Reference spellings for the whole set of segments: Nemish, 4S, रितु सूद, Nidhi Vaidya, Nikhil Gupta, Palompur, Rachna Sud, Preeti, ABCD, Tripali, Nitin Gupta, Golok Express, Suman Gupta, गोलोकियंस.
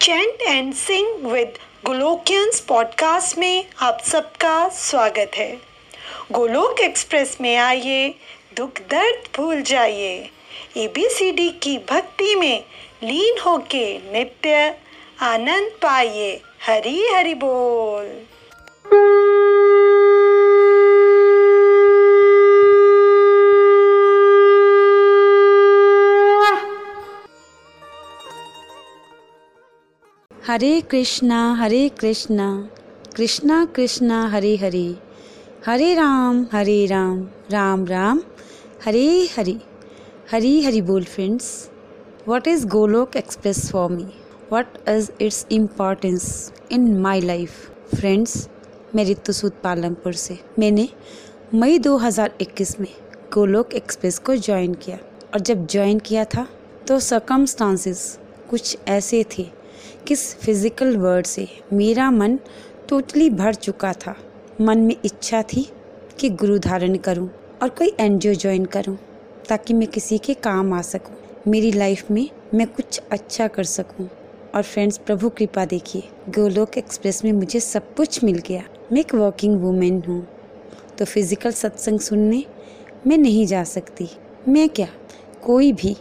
Chant and sing with गोलोकियंस podcast में आप सबका स्वागत है। गोलोक एक्सप्रेस में आइए, दुख दर्द भूल जाइए, ABCD की भक्ति में लीन होके नित्य आनंद पाइए। हरी हरि बोल। हरे कृष्णा कृष्णा कृष्णा हरे हरे, हरे राम राम राम हरे हरे। हरी हरी बोल friends. What is Golok Express for me? What is its importance in my life? Friends, मैं रितु सूद पालमपुर से। मैंने मई 2021 में गोलोक एक्सप्रेस को ज्वाइन किया और जब ज्वाइन किया था तो सर्कमस्टांसेस कुछ ऐसे थे कि इस फिज़िकल वर्ल्ड से मेरा मन टोटली भर चुका था। मन में इच्छा थी कि गुरु धारण करूं और कोई NGO ज्वाइन करूं ताकि मैं किसी के काम आ सकूं, मेरी लाइफ में मैं कुछ अच्छा कर सकूं। और फ्रेंड्स, प्रभु कृपा देखिए, गोलोक एक्सप्रेस में मुझे सब कुछ मिल गया। मैं एक वर्किंग वूमेन हूँ तो फिज़िकल सत्संग सुनने मैं नहीं जा सकती, मैं क्या कोई भी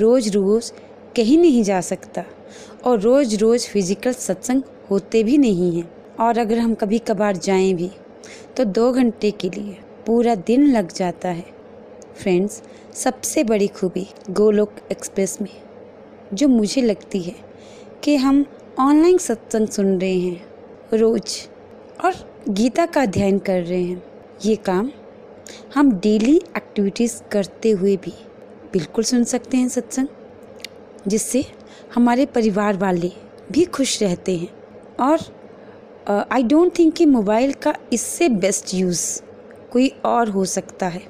रोज़ कहीं नहीं जा सकता और रोज़ फिज़िकल सत्संग होते भी नहीं हैं। और अगर हम कभी कभार जाएं भी तो 2 घंटे के लिए पूरा दिन लग जाता है। फ्रेंड्स, सबसे बड़ी खूबी गोलोक एक्सप्रेस में जो मुझे लगती है कि हम ऑनलाइन सत्संग सुन रहे हैं रोज़ और गीता का अध्ययन कर रहे हैं। ये काम हम डेली एक्टिविटीज़ करते हुए भी बिल्कुल सुन सकते हैं सत्संग, जिससे हमारे परिवार वाले भी खुश रहते हैं। और आई डोंट थिंक कि मोबाइल का इससे बेस्ट यूज़ कोई और हो सकता है।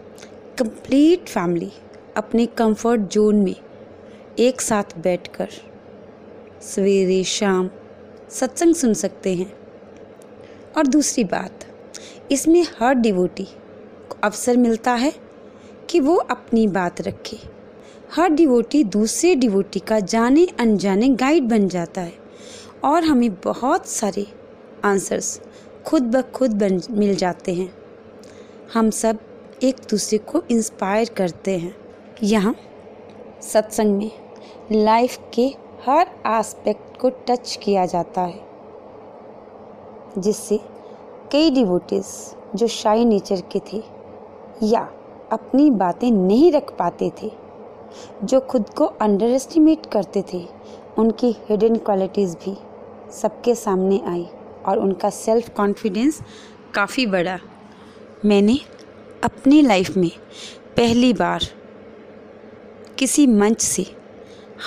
कंप्लीट फैमिली अपने कंफर्ट जोन में एक साथ बैठकर सवेरे शाम सत्संग सुन सकते हैं। और दूसरी बात, इसमें हर डिवोटी को अवसर मिलता है कि वो अपनी बात रखे। हर डिवोटी दूसरे डिवोटी का जाने अनजाने गाइड बन जाता है और हमें बहुत सारे आंसर्स खुद ब खुद मिल जाते हैं। हम सब एक दूसरे को इंस्पायर करते हैं। यहाँ सत्संग में लाइफ के हर एस्पेक्ट को टच किया जाता है, जिससे कई डिवोटीज़ जो शाई नेचर के थे या अपनी बातें नहीं रख पाते थे, जो खुद को अंडर एस्टिमेट करते थे, उनकी हिडन क्वालिटीज़ भी सबके सामने आई और उनका सेल्फ कॉन्फिडेंस काफ़ी बढ़ा। मैंने अपनी लाइफ में पहली बार किसी मंच से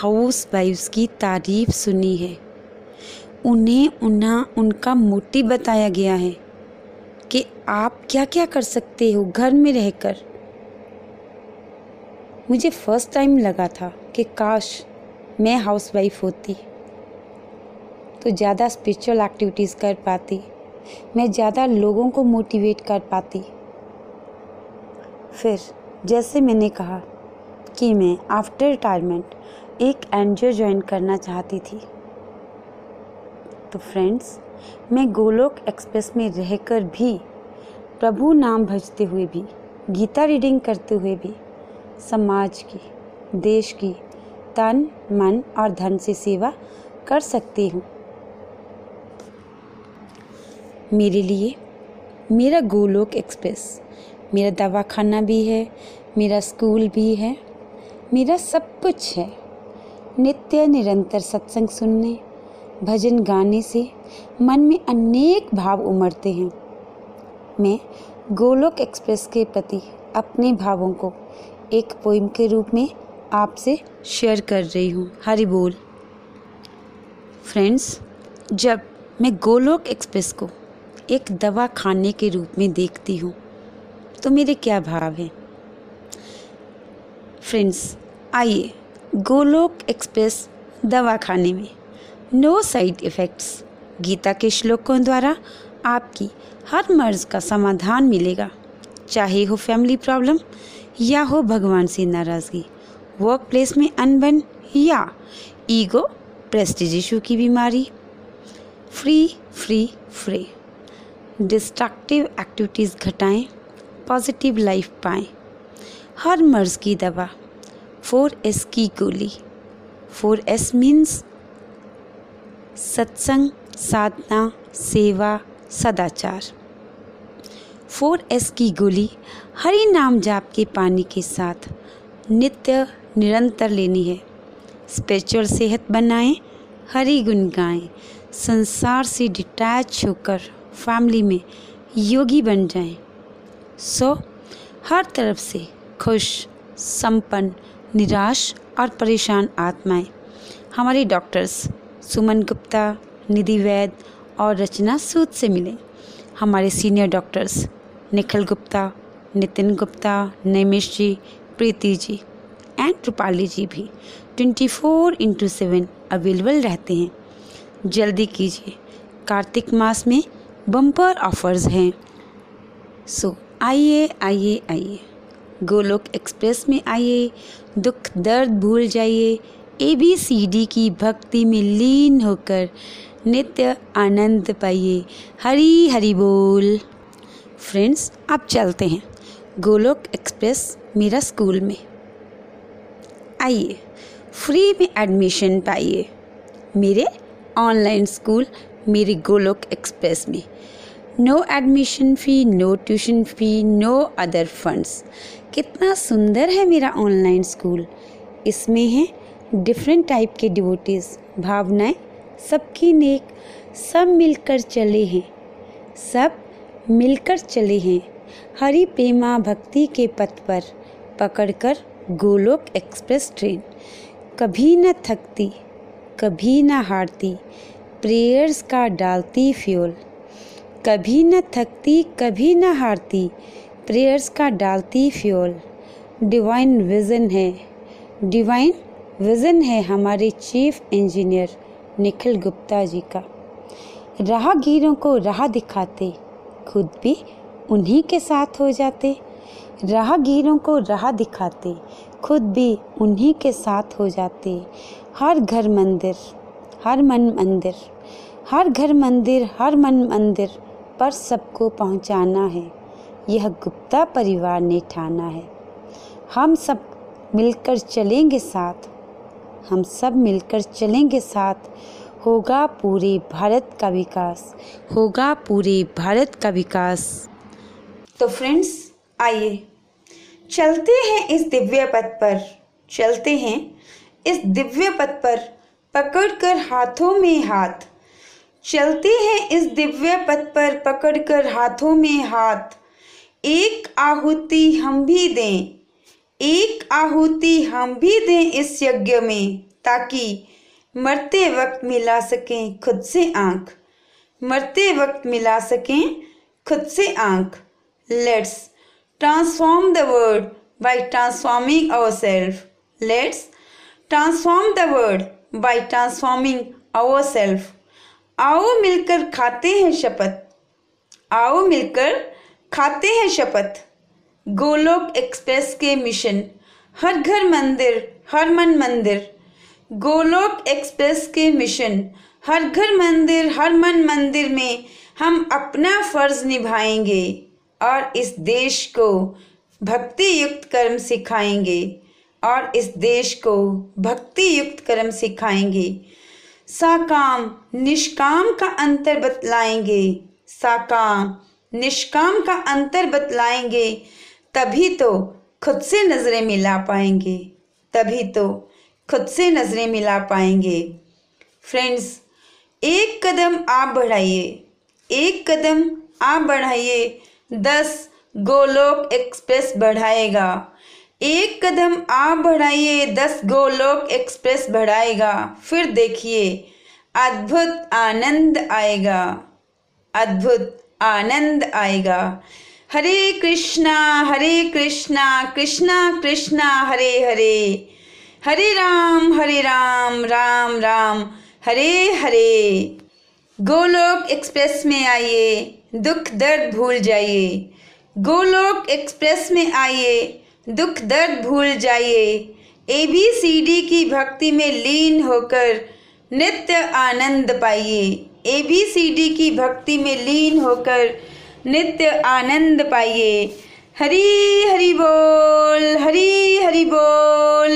हाउस वाइफ्स की तारीफ सुनी है। उनका मोटिव बताया गया है कि आप क्या क्या कर सकते हो घर में रहकर। मुझे फर्स्ट टाइम लगा था कि काश मैं हाउस वाइफ होती तो ज़्यादा स्पिरिचुअल एक्टिविटीज़ कर पाती, मैं ज़्यादा लोगों को मोटिवेट कर पाती। फिर जैसे मैंने कहा कि मैं आफ्टर रिटायरमेंट एक NGO ज्वाइन करना चाहती थी, तो फ्रेंड्स, मैं गोलोक एक्सप्रेस में रहकर भी, प्रभु नाम भजते हुए भी, गीता रीडिंग करते हुए भी समाज की, देश की तन मन और धन से सेवा कर सकती हूँ। मेरे लिए मेरा गोलोक एक्सप्रेस मेरा दवाखाना भी है, मेरा स्कूल भी है, मेरा सब कुछ है। नित्य निरंतर सत्संग सुनने, भजन गाने से मन में अनेक भाव उमड़ते हैं। मैं गोलोक एक्सप्रेस के प्रति अपने भावों को एक पोइम के रूप में आपसे शेयर कर रही हूँ। हरि बोल। फ्रेंड्स, जब मैं गोलोक एक्सप्रेस को एक दवाखाने के रूप में देखती हूँ तो मेरे क्या भाव हैं? फ्रेंड्स, आइए गोलोक एक्सप्रेस दवाखाने में नो साइड इफ़ेक्ट्स गीता के श्लोकों द्वारा आपकी हर मर्ज़ का समाधान मिलेगा, चाहे हो फैमिली प्रॉब्लम या हो भगवान से नाराज़गी, वर्क प्लेस में अनबन या ईगो प्रेस्टीज इशू की बीमारी। Free free free destructive activities घटाएं, पॉजिटिव लाइफ पाएं। हर मर्ज़ की दवा 4S की गोली। 4S मीन्स सत्संग, साधना, सेवा, सदाचार। 4S की गोली हरि नाम जाप के पानी के साथ नित्य निरंतर लेनी है। स्पिरिचुअल सेहत बनाएं, हरि गुण गाएं, संसार से डिटैच होकर फैमिली में योगी बन जाएं। सो हर तरफ से खुश, संपन्न, निराश और परेशान आत्माएं हमारे डॉक्टर्स सुमन गुप्ता, निधि वैद्य और रचना सूद से मिलें। हमारे senior doctors Nikhil Gupta, Nitin Gupta, Nemish ji, Preeti ji and Tripali ji भी 24/7 अवेलेबल रहते हैं। जल्दी कीजिए, कार्तिक मास में बम्पर ऑफर्स हैं। सो आइए आइए आइए, गोलोक एक्सप्रेस में आइए, दुख दर्द भूल जाइए, ABCD की भक्ति में लीन होकर नित्य आनंद पाइए। हरी हरी बोल। फ्रेंड्स, आप चलते हैं गोलोक एक्सप्रेस मेरा स्कूल में। आइए, फ्री में एडमिशन पाइए मेरे ऑनलाइन स्कूल, मेरे गोलोक एक्सप्रेस में। No admission fee, no tuition fee, no other funds. कितना सुंदर है मेरा ऑनलाइन स्कूल। इसमें है डिफरेंट टाइप के डिवोटीज़, भावनाएं सबकी नेक, सब मिलकर चले हैं हरि प्रेमा भक्ति के पथ पर, पकड़कर गोलोक एक्सप्रेस ट्रेन। कभी न थकती, कभी न हारती, प्रेयर्स का डालती फ्यूल। कभी न थकती, कभी न हारती, प्रेयर्स का डालती फ्यूल। डिवाइन विज़न है हमारे चीफ इंजीनियर निखिल गुप्ता जी का। राहगीरों को राह दिखाते, खुद भी उन्हीं के साथ हो जाते। राहगीरों को राह दिखाते, खुद भी उन्हीं के साथ हो जाते। हर घर मंदिर पर सबको पहुंचाना है, यह गुप्ता परिवार ने ठाना है। हम सब मिलकर चलेंगे साथ, होगा पूरे भारत का विकास। तो फ्रेंड्स, आइए चलते हैं इस दिव्य पथ पर, पकड़कर हाथों में हाथ। एक आहुति हम भी दें इस यज्ञ में, ताकि मरते वक्त मिला सकें खुद से आंख। Let's transform the world by transforming ourselves. आओ मिलकर खाते हैं शपथ। गोलोक एक्सप्रेस के मिशन हर घर मंदिर हर मन मंदिर में हम अपना फर्ज निभाएंगे और इस देश को भक्ति युक्त कर्म सिखाएंगे। साकाम निष्काम का अंतर बतलाएंगे। तभी तो खुद से नजरें मिला पाएंगे। फ्रेंड्स, एक कदम आप बढ़ाइए, 10 गोलोक एक्सप्रेस बढ़ाएगा। 10 गोलोक एक्सप्रेस बढ़ाएगा। फिर देखिए, अद्भुत आनंद आएगा। हरे कृष्णा कृष्णा कृष्णा हरे हरे, हरे राम राम राम हरे हरे। गोलोक एक्सप्रेस में आइए, दुख दर्द भूल जाइए। गोलोक एक्सप्रेस में आइए, दुख दर्द भूल जाइए। ABCD की भक्ति में लीन होकर नित्य आनंद पाइए। ABCD की भक्ति में लीन होकर नित्य आनंद पाइए। हरी हरि बोल, हरी हरि बोल।